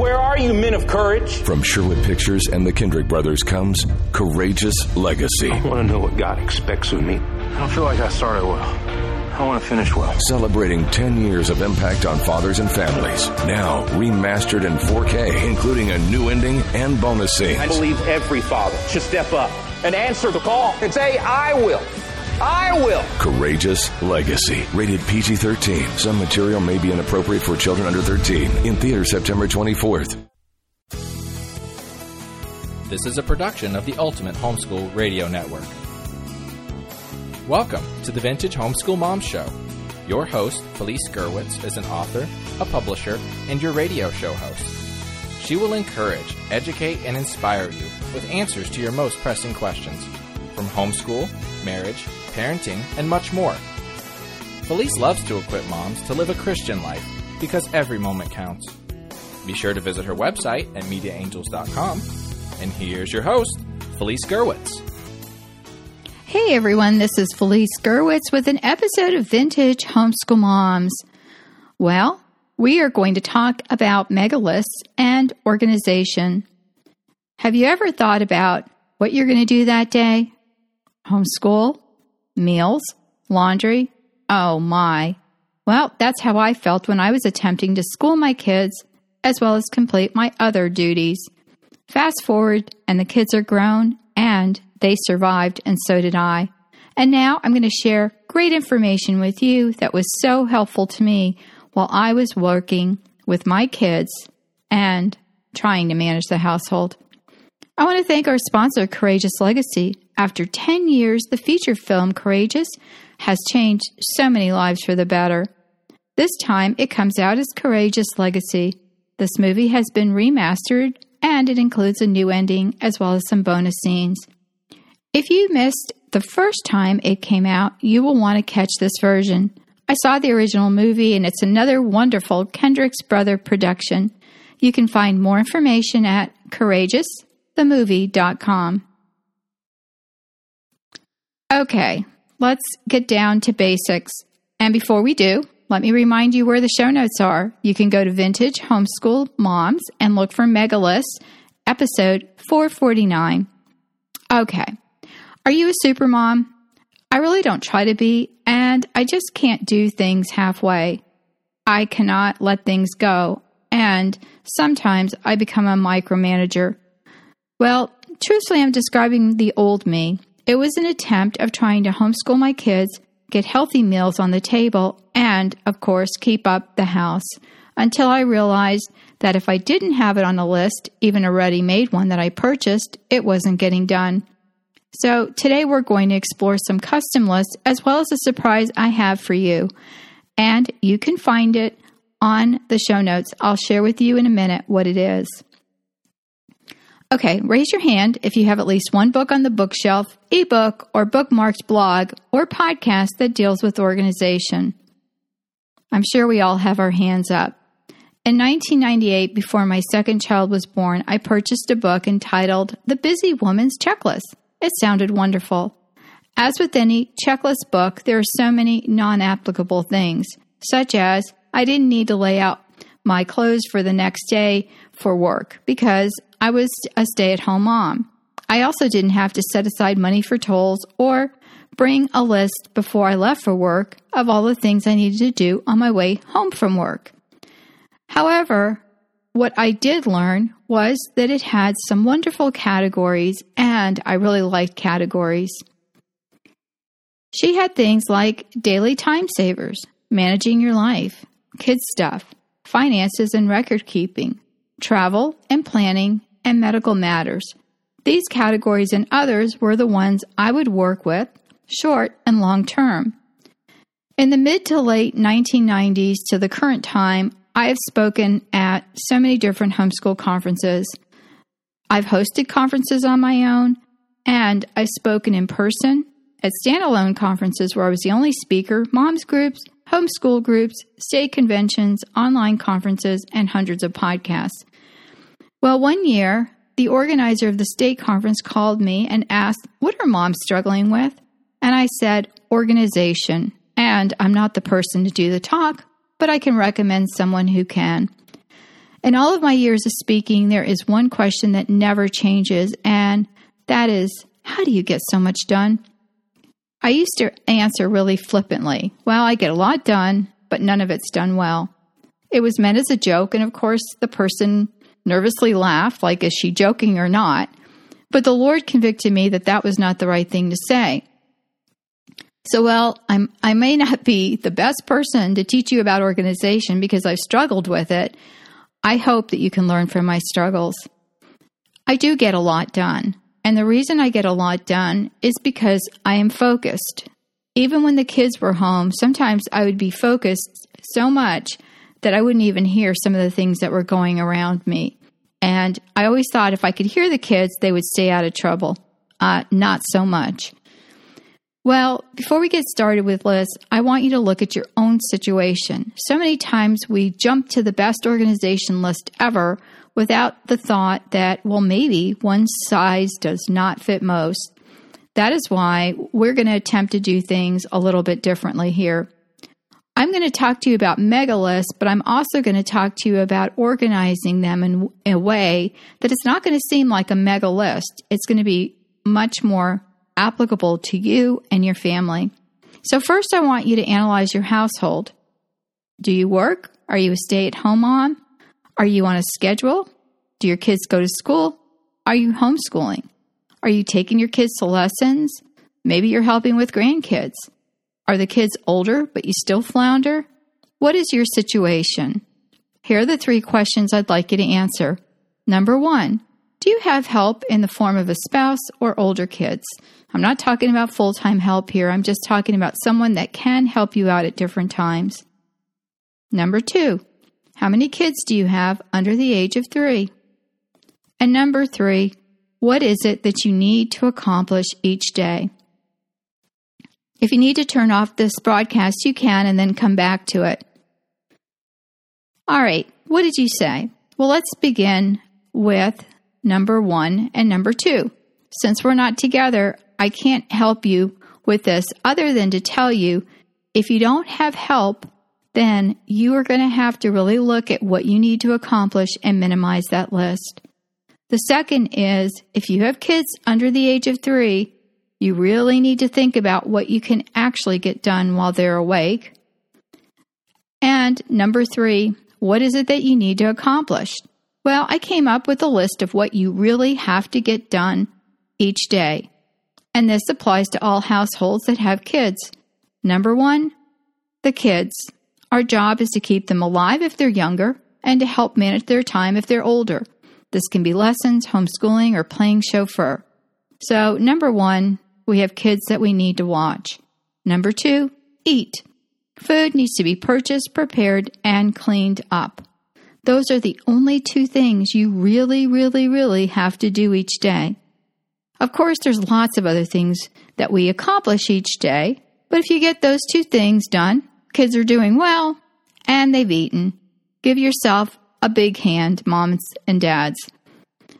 Where are you, men of courage? From Sherwood Pictures and the Kendrick Brothers comes Courageous Legacy. I want to know what God expects of me. I don't feel like I started well. I want to finish well. Celebrating 10 years of impact on fathers and families. Now remastered in 4K, including a new ending and bonus scenes. I believe every father should step up and answer the call and say, I will. I will. Courageous Legacy. Rated PG-13. Some material may be inappropriate for children under 13. In theater September 24th. This is a production of the Ultimate Homeschool Radio Network. Welcome to the Vintage Homeschool Mom Show. Your host, Felice Gerwitz, is an author, a publisher, and your radio show host. She will encourage, educate, and inspire you with answers to your most pressing questions, from homeschool, marriage, parenting, and much more. Felice loves to equip moms to live a Christian life because every moment counts. Be sure to visit her website at mediaangels.com. And here's your host, Felice Gerwitz. Hey everyone, this is Felice Gerwitz with an episode of Vintage Homeschool Moms. Well, we are going to talk about mega lists and organization. Have you ever thought about what you're going to do that day? Homeschool, meals, laundry? Oh my. Well, that's how I felt when I was attempting to school my kids as well as complete my other duties. Fast forward and the kids are grown and they survived, and so did I. And now I'm going to share great information with you that was so helpful to me while I was working with my kids and trying to manage the household. I want to thank our sponsor, Courageous Legacy. After 10 years, the feature film Courageous has changed so many lives for the better. This time, it comes out as Courageous Legacy. This movie has been remastered, and it includes a new ending as well as some bonus scenes. If you missed the first time it came out, you will want to catch this version. I saw the original movie, and it's another wonderful Kendrick's Brother production. You can find more information at CourageousTheMovie.com. Okay, let's get down to basics. And before we do, let me remind you where the show notes are. You can go to Vintage Homeschool Moms and look for Mega Lists, episode 449. Okay. Are you a super mom? I really don't try to be, and I just can't do things halfway. I cannot let things go, and sometimes I become a micromanager. Well, truthfully, I'm describing the old me. It was an attempt of trying to homeschool my kids, get healthy meals on the table, and, of course, keep up the house, until I realized that if I didn't have it on a list, even a ready-made one that I purchased, it wasn't getting done. So today we're going to explore some custom lists as well as a surprise I have for you. And you can find it on the show notes. I'll share with you in a minute what it is. Okay, raise your hand if you have at least one book on the bookshelf, ebook, or bookmarked blog, or podcast that deals with organization. I'm sure we all have our hands up. In 1998, before my second child was born, I purchased a book entitled The Busy Woman's Checklist. It sounded wonderful. As with any checklist book, there are so many non-applicable things, such as I didn't need to lay out my clothes for the next day for work because I was a stay-at-home mom. I also didn't have to set aside money for tolls or bring a list before I left for work of all the things I needed to do on my way home from work. However, what I did learn was that it had some wonderful categories, and I really liked categories. She had things like daily time savers, managing your life, kids stuff, finances and record keeping, travel and planning, and medical matters. These categories and others were the ones I would work with, short and long term. In the mid to late 1990s to the current time, I have spoken at so many different homeschool conferences. I've hosted conferences on my own, and I've spoken in person at standalone conferences where I was the only speaker, moms groups, homeschool groups, state conventions, online conferences, and hundreds of podcasts. Well, one year, the organizer of the state conference called me and asked, "What are moms struggling with?" And I said, "Organization." And I'm not the person to do the talk, but I can recommend someone who can. In all of my years of speaking, there is one question that never changes, and that is, how do you get so much done? I used to answer really flippantly, well, I get a lot done, but none of it's done well. It was meant as a joke, and of course, the person nervously laughed, like, is she joking or not? But the Lord convicted me that that was not the right thing to say. So, well, I may not be the best person to teach you about organization because I've struggled with it. I hope that you can learn from my struggles. I do get a lot done. And the reason I get a lot done is because I am focused. Even when the kids were home, sometimes I would be focused so much that I wouldn't even hear some of the things that were going around me. And I always thought if I could hear the kids, they would stay out of trouble. Not so much. Well, before we get started with Liz, I want you to look at your own situation. So many times we jump to the best organization list ever without the thought that, well, maybe one size does not fit most. That is why we're going to attempt to do things a little bit differently here. I'm going to talk to you about mega lists, but I'm also going to talk to you about organizing them in a way that it's not going to seem like a mega list. It's going to be much more applicable to you and your family. So first, I want you to analyze your household. Do you work? Are you a stay-at-home mom? Are you on a schedule? Do your kids go to school? Are you homeschooling? Are you taking your kids to lessons? Maybe you're helping with grandkids. Are the kids older, but you still flounder? What is your situation? Here are the three questions I'd like you to answer. Number one, do you have help in the form of a spouse or older kids? I'm not talking about full-time help here. I'm just talking about someone that can help you out at different times. Number two, how many kids do you have under the age of 3? And number three, what is it that you need to accomplish each day? If you need to turn off this broadcast, you can, and then come back to it. All right, what did you say? Well, let's begin with number 1 and number 2. Since we're not together, I can't help you with this other than to tell you, if you don't have help, then you are going to have to really look at what you need to accomplish and minimize that list. The second is, if you have kids under the age of 3, you really need to think about what you can actually get done while they're awake. And number 3, what is it that you need to accomplish? Well, I came up with a list of what you really have to get done each day. And this applies to all households that have kids. Number 1, the kids. Our job is to keep them alive if they're younger and to help manage their time if they're older. This can be lessons, homeschooling, or playing chauffeur. So, number 1, we have kids that we need to watch. Number 2, eat. Food needs to be purchased, prepared, and cleaned up. Those are the only 2 things you really have to do each day. Of course, there's lots of other things that we accomplish each day, but if you get those 2 things done, kids are doing well, and they've eaten. Give yourself a big hand, moms and dads.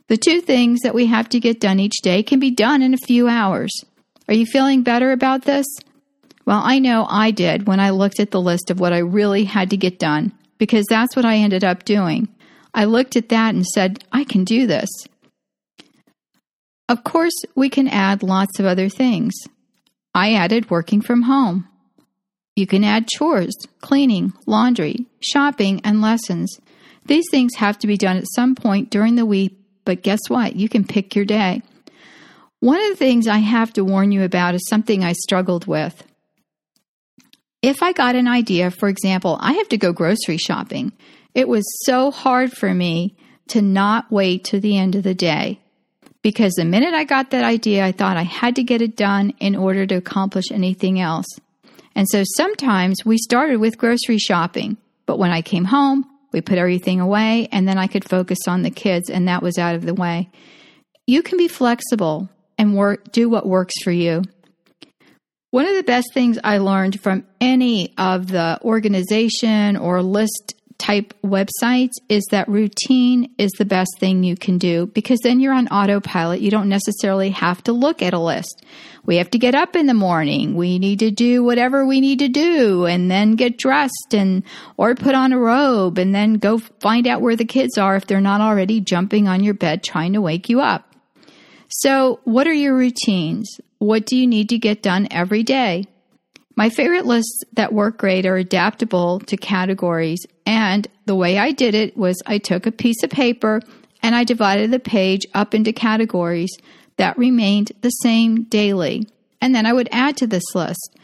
The 2 things that we have to get done each day can be done in a few hours. Are you feeling better about this? Well, I know I did when I looked at the list of what I really had to get done, because that's what I ended up doing. I looked at that and said, I can do this. Of course, we can add lots of other things. I added working from home. You can add chores, cleaning, laundry, shopping, and lessons. These things have to be done at some point during the week, but guess what? You can pick your day. One of the things I have to warn you about is something I struggled with. If I got an idea, for example, I have to go grocery shopping. It was so hard for me to not wait to the end of the day because the minute I got that idea, I thought I had to get it done in order to accomplish anything else. And so sometimes we started with grocery shopping, but when I came home, we put everything away, and then I could focus on the kids, and that was out of the way. You can be flexible and do what works for you. One of the best things I learned from any of the organization or list type websites is that routine is the best thing you can do, because then you're on autopilot. You don't necessarily have to look at a list. We have to get up in the morning. We need to do whatever we need to do and then get dressed and or put on a robe and then go find out where the kids are if they're not already jumping on your bed trying to wake you up. So what are your routines? What do you need to get done every day? My favorite lists that work great are adaptable to categories, and the way I did it was I took a piece of paper and I divided the page up into categories that remained the same daily, and then I would add to this list.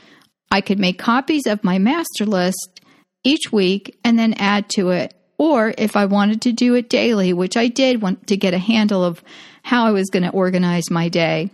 I could make copies of my master list each week and then add to it, or if I wanted to do it daily, which I did want to get a handle of how I was going to organize my day.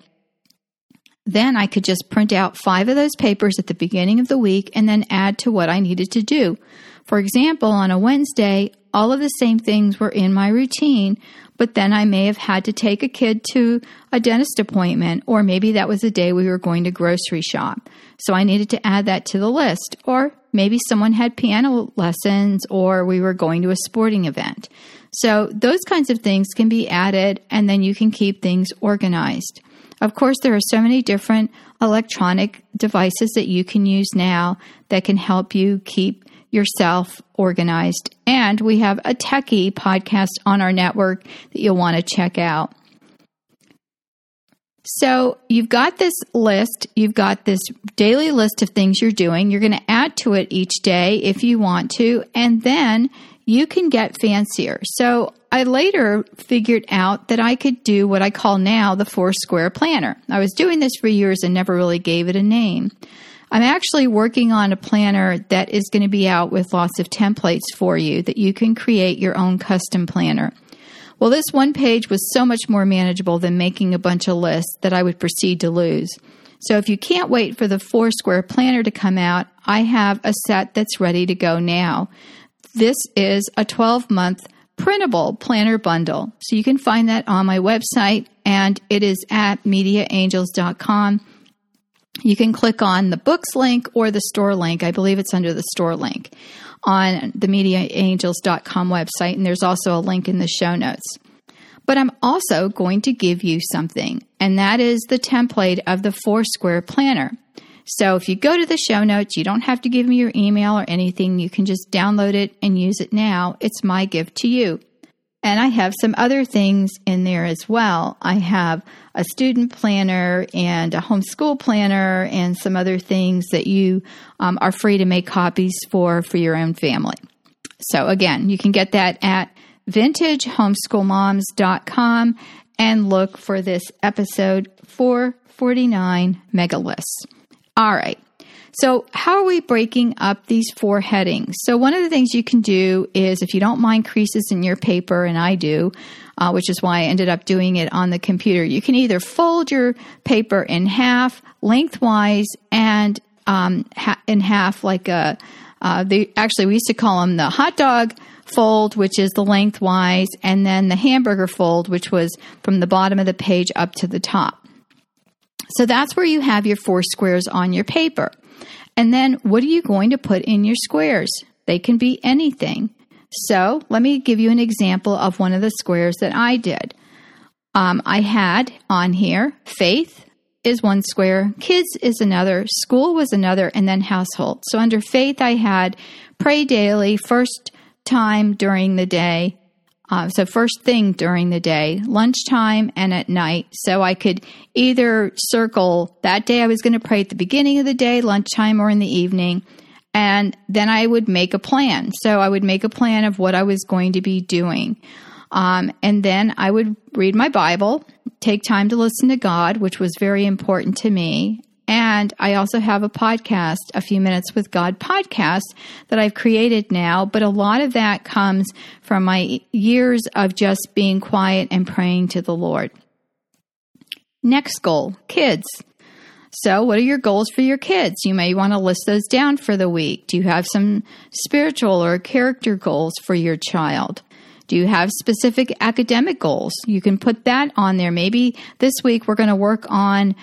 Then I could just print out 5 of those papers at the beginning of the week and then add to what I needed to do. For example, on a Wednesday, all of the same things were in my routine, but then I may have had to take a kid to a dentist appointment, or maybe that was the day we were going to grocery shop. So I needed to add that to the list, or maybe someone had piano lessons, or we were going to a sporting event. So those kinds of things can be added, and then you can keep things organized. Of course, there are so many different electronic devices that you can use now that can help you keep yourself organized. And we have a techie podcast on our network that you'll want to check out. So you've got this list. You've got this daily list of things you're doing. You're going to add to it each day if you want to, and then you can get fancier. So I later figured out that I could do what I call now the 4-square planner. I was doing this for years and never really gave it a name. I'm actually working on a planner that is going to be out with lots of templates for you that you can create your own custom planner. Well, this one page was so much more manageable than making a bunch of lists that I would proceed to lose. So if you can't wait for the 4-square planner to come out, I have a set that's ready to go now. This is a 12-month printable planner bundle. So you can find that on my website, and it is at mediaangels.com. You can click on the books link or the store link. I believe it's under the store link on the mediaangels.com website, and there's also a link in the show notes. But I'm also going to give you something, and that is the template of the 4-square planner. So if you go to the show notes, you don't have to give me your email or anything. You can just download it and use it now. It's my gift to you. And I have some other things in there as well. I have a student planner and a homeschool planner and some other things that you are free to make copies for your own family. So again, you can get that at vintagehomeschoolmoms.com and look for this episode 449, Mega Lists. All right. So how are we breaking up these 4 headings? So one of the things you can do is, if you don't mind creases in your paper, and I do, which is why I ended up doing it on the computer, you can either fold your paper in half lengthwise and in half like a actually we used to call them the hot dog fold, which is the lengthwise, and then the hamburger fold, which was from the bottom of the page up to the top. So that's where you have your 4 squares on your paper. And then what are you going to put in your squares? They can be anything. So let me give you an example of one of the squares that I did. I had on here, faith is one square, kids is another, school was another, and then household. So under faith, I had pray daily, first time during the day. So first thing during the day, lunchtime, and at night. So I could either circle that day I was going to pray at the beginning of the day, lunchtime, or in the evening, and then I would make a plan. So I would make a plan of what I was going to be doing. And then I would read my Bible, take time to listen to God, which was very important to me. And I also have a podcast, A Few Minutes with God podcast, that I've created now. But a lot of that comes from my years of just being quiet and praying to the Lord. Next goal, kids. So what are your goals for your kids? You may want to list those down for the week. Do you have some spiritual or character goals for your child? Do you have specific academic goals? You can put that on there. Maybe this week we're going to work on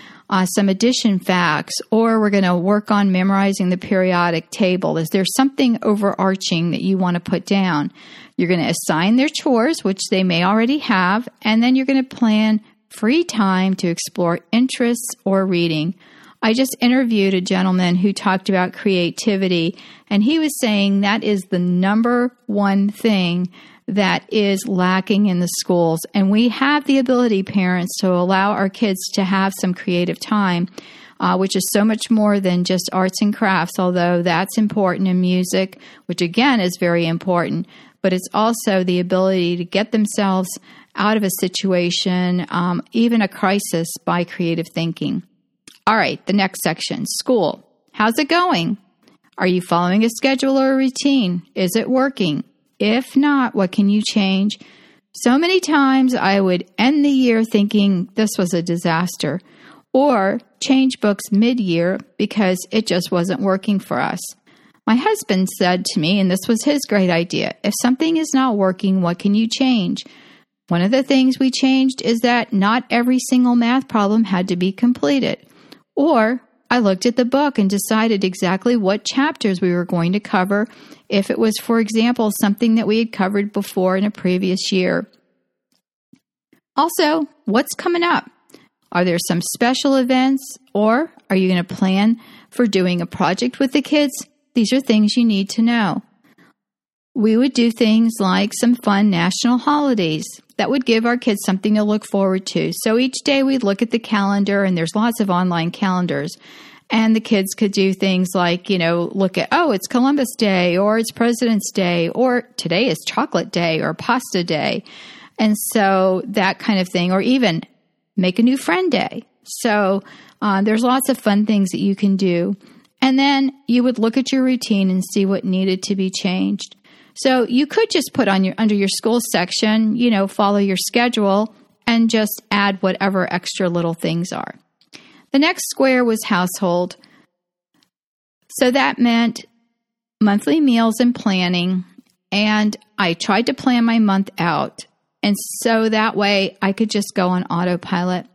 some addition facts, or we're going to work on memorizing the periodic table. Is there something overarching that you want to put down? You're going to assign their chores, which they may already have, and then you're going to plan free time to explore interests or reading. I just interviewed a gentleman who talked about creativity, and he was saying that is the number one thing that is lacking in the schools. And we have the ability, parents, to allow our kids to have some creative time, which is so much more than just arts and crafts, although that's important, in music, which again is very important. But it's also the ability to get themselves out of a situation, even a crisis, by creative thinking. All right, the next section, school. How's it going? Are you following a schedule or a routine? Is it working? If not, what can you change? So many times I would end the year thinking this was a disaster, or change books mid-year because it just wasn't working for us. My husband said to me, and this was his great idea, if something is not working, what can you change? One of the things we changed is that not every single math problem had to be completed. Or I looked at the book and decided exactly what chapters we were going to cover if it was, for example, something that we had covered before in a previous year. Also, what's coming up? Are there some special events, or are you going to plan for doing a project with the kids? These are things you need to know. We would do things like some fun national holidays that would give our kids something to look forward to. So each day we'd look at the calendar, and there's lots of online calendars, and the kids could do things like, look at, it's Columbus Day, or it's President's Day, or today is Chocolate Day or Pasta Day. And so that kind of thing, or even Make a New Friend Day. So there's lots of fun things that you can do. And then you would look at your routine and see what needed to be changed. So you could just put on under your school section, follow your schedule, and just add whatever extra little things are. The next square was household. So that meant monthly meals and planning. And I tried to plan my month out. And so that way I could just go on autopilot.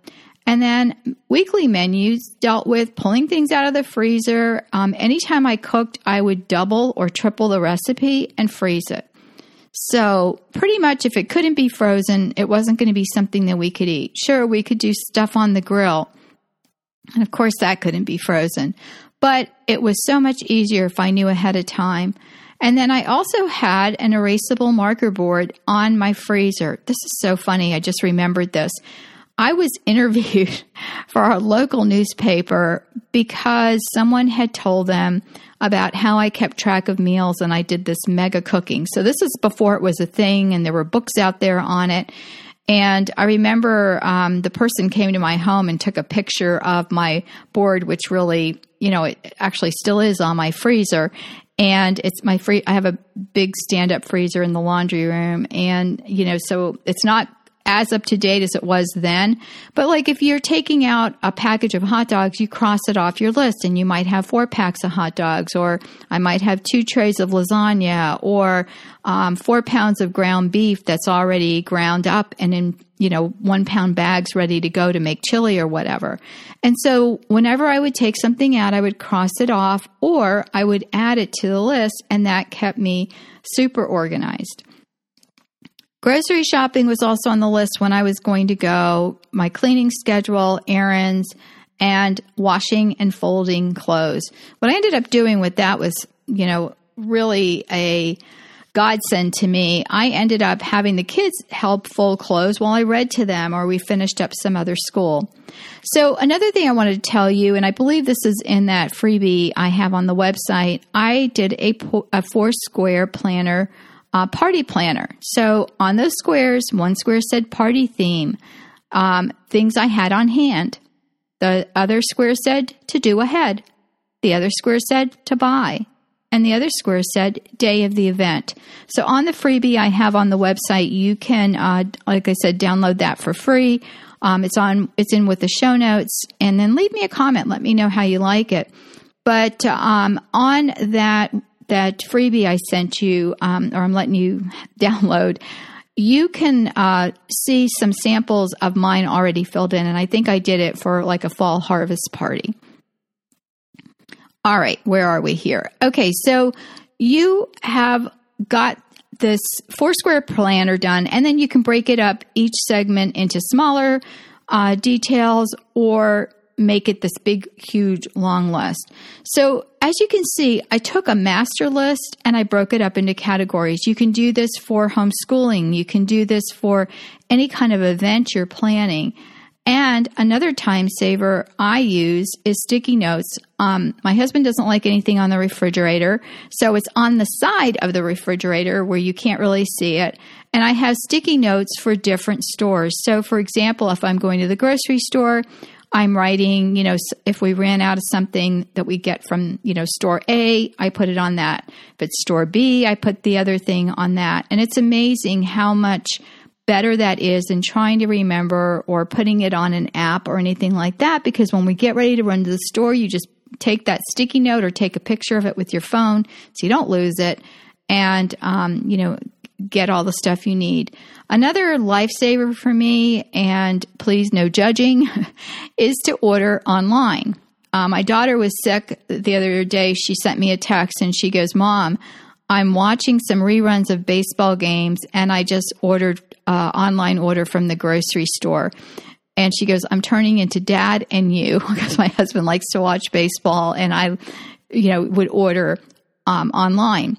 And then weekly menus dealt with pulling things out of the freezer. Anytime I cooked, I would double or triple the recipe and freeze it. So pretty much if it couldn't be frozen, it wasn't going to be something that we could eat. Sure, we could do stuff on the grill, and of course that couldn't be frozen. But it was so much easier if I knew ahead of time. And then I also had an erasable marker board on my freezer. This is so funny. I just remembered this. I was interviewed for our local newspaper because someone had told them about how I kept track of meals and I did this mega cooking. So this is before it was a thing and there were books out there on it. And I remember the person came to my home and took a picture of my board, which really, it actually still is on my freezer. And it's I have a big stand-up freezer in the laundry room. And, so it's not as up to date as it was then. But like if you're taking out a package of hot dogs, you cross it off your list and you might have 4 packs of hot dogs, or I might have 2 trays of lasagna, or 4 pounds of ground beef that's already ground up and in, 1 pound bags ready to go to make chili or whatever. And so whenever I would take something out, I would cross it off or I would add it to the list, and that kept me super organized. Grocery shopping was also on the list when I was going to go, my cleaning schedule, errands, and washing and folding clothes. What I ended up doing with that was, really a godsend to me. I ended up having the kids help fold clothes while I read to them, or we finished up some other school. So another thing I wanted to tell you, and I believe this is in that freebie I have on the website, I did a 4-square planner. Party planner. So on those squares, one square said party theme, things I had on hand. The other square said to do ahead. The other square said to buy. And the other square said day of the event. So on the freebie I have on the website, you can, like I said, download that for free. It's in with the show notes. And then leave me a comment. Let me know how you like it. But on that freebie I sent you, or I'm letting you download, you can see some samples of mine already filled in. And I think I did it for like a fall harvest party. All right, where are we here? Okay, so you have got this four-square planner done, and then you can break it up each segment into smaller details or make it this big, huge, long list. So as you can see, I took a master list and I broke it up into categories. You can do this for homeschooling. You can do this for any kind of event you're planning. And another time saver I use is sticky notes. My husband doesn't like anything on the refrigerator, so it's on the side of the refrigerator where you can't really see it. And I have sticky notes for different stores. So, for example, if I'm going to the grocery store, I'm writing, if we ran out of something that we get from, store A, I put it on that. If it's store B, I put the other thing on that. And it's amazing how much better that is than trying to remember or putting it on an app or anything like that, because when we get ready to run to the store, you just take that sticky note or take a picture of it with your phone so you don't lose it and, get all the stuff you need. Another lifesaver for me, and please no judging, is to order online. My daughter was sick the other day. She sent me a text and she goes, "Mom, I'm watching some reruns of baseball games and I just ordered online order from the grocery store." And she goes, "I'm turning into Dad and you," because my husband likes to watch baseball and I, would order online.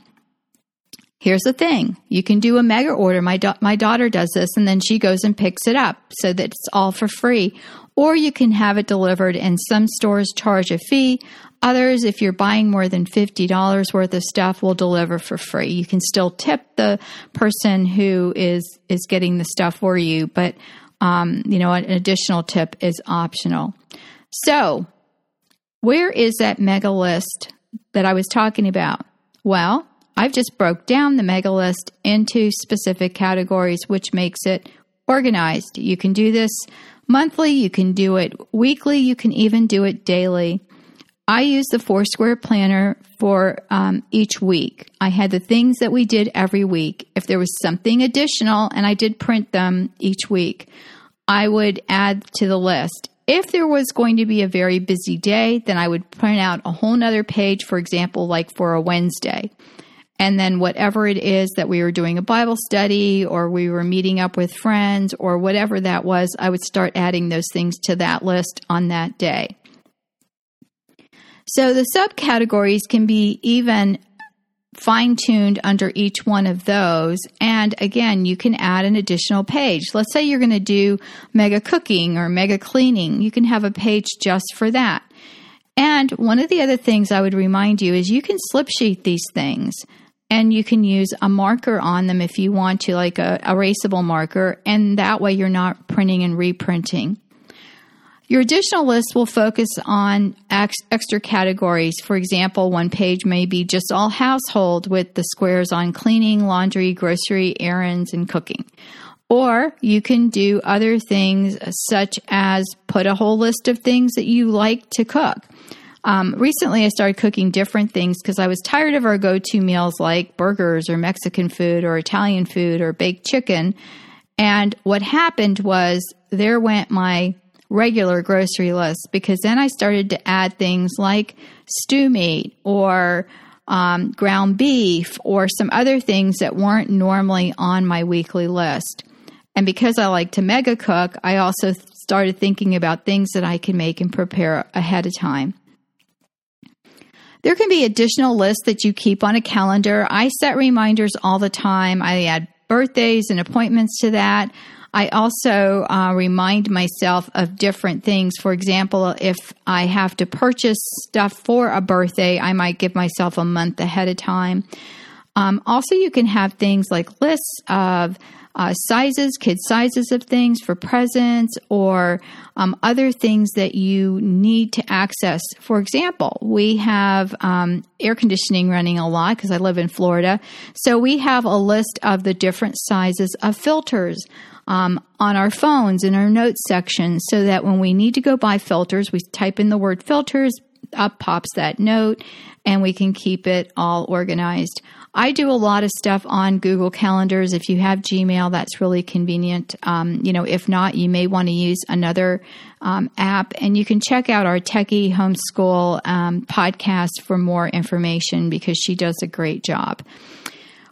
Here's the thing. You can do a mega order. My daughter does this, and then she goes and picks it up so that it's all for free. Or you can have it delivered, and some stores charge a fee. Others, if you're buying more than $50 worth of stuff, will deliver for free. You can still tip the person who is getting the stuff for you, but an additional tip is optional. So where is that mega list that I was talking about? Well, I've just broke down the mega list into specific categories, which makes it organized. You can do this monthly, you can do it weekly, you can even do it daily. I use the four-square planner for each week. I had the things that we did every week. If there was something additional, and I did print them each week, I would add to the list. If there was going to be a very busy day, then I would print out a whole nother page, for example, like for a Wednesday. And then whatever it is that we were doing a Bible study or we were meeting up with friends or whatever that was, I would start adding those things to that list on that day. So the subcategories can be even fine-tuned under each one of those. And again, you can add an additional page. Let's say you're going to do mega cooking or mega cleaning. You can have a page just for that. And one of the other things I would remind you is you can slip sheet these things. And you can use a marker on them if you want to, like a erasable marker, and that way you're not printing and reprinting. Your additional list will focus on extra categories. For example, one page may be just all household with the squares on cleaning, laundry, grocery, errands, and cooking. Or you can do other things such as put a whole list of things that you like to cook. Recently, I started cooking different things because I was tired of our go-to meals like burgers or Mexican food or Italian food or baked chicken. And what happened was there went my regular grocery list, because then I started to add things like stew meat or ground beef or some other things that weren't normally on my weekly list. And because I like to mega cook, I also started thinking about things that I can make and prepare ahead of time. There can be additional lists that you keep on a calendar. I set reminders all the time. I add birthdays and appointments to that. I also remind myself of different things. For example, if I have to purchase stuff for a birthday, I might give myself a month ahead of time. Also, you can have things like lists of sizes, kids' sizes of things for presents or other things that you need to access. For example, we have air conditioning running a lot because I live in Florida. So we have a list of the different sizes of filters on our phones in our notes section, so that when we need to go buy filters, we type in the word filters, up pops that note, and we can keep it all organized. I do a lot of stuff on Google Calendars. If you have Gmail, that's really convenient. If not, you may want to use another app. And you can check out our Techie Homeschool podcast for more information, because she does a great job.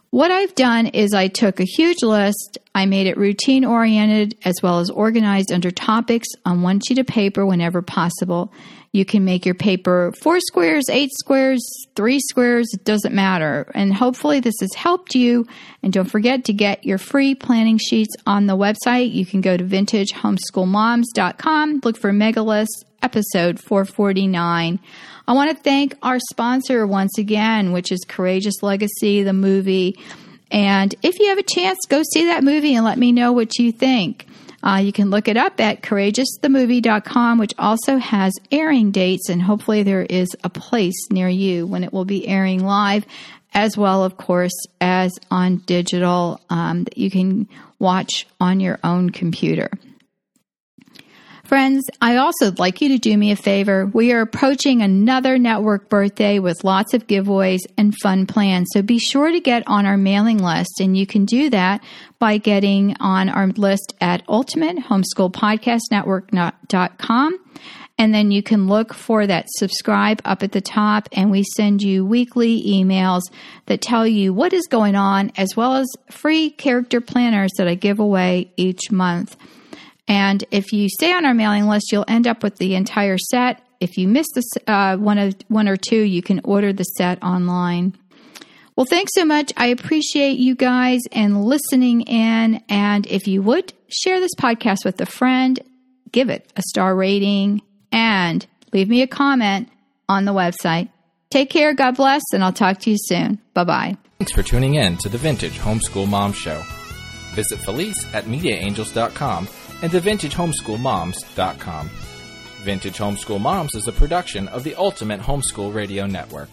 What I've done is I took a huge list, I made it routine-oriented as well as organized under topics on one sheet of paper whenever possible. You can make your paper 4 squares, 8 squares, 3 squares, it doesn't matter. And hopefully this has helped you. And don't forget to get your free planning sheets on the website. You can go to vintagehomeschoolmoms.com, look for Mega Lists, episode 449. I want to thank our sponsor once again, which is Courageous Legacy, the movie. And if you have a chance, go see that movie and let me know what you think. You can look it up at CourageousTheMovie.com, which also has airing dates, and hopefully there is a place near you when it will be airing live, as well, of course, as on digital that you can watch on your own computer. Friends, I also would like you to do me a favor. We are approaching another network birthday with lots of giveaways and fun plans, so be sure to get on our mailing list, and you can do that by getting on our list at Ultimate homeschoolpodcastnetwork.com, and then you can look for that subscribe up at the top, and we send you weekly emails that tell you what is going on, as well as free character planners that I give away each month. And if you stay on our mailing list, you'll end up with the entire set. If you miss this, one or two, you can order the set online. Well, thanks so much. I appreciate you guys and listening in. And if you would, share this podcast with a friend, give it a star rating, and leave me a comment on the website. Take care, God bless, and I'll talk to you soon. Bye-bye. Thanks for tuning in to the Vintage Homeschool Mom Show. Visit Felice at mediaangels.com and the vintagehomeschoolmoms.com. Vintage Homeschool Moms is a production of the Ultimate Homeschool Radio Network.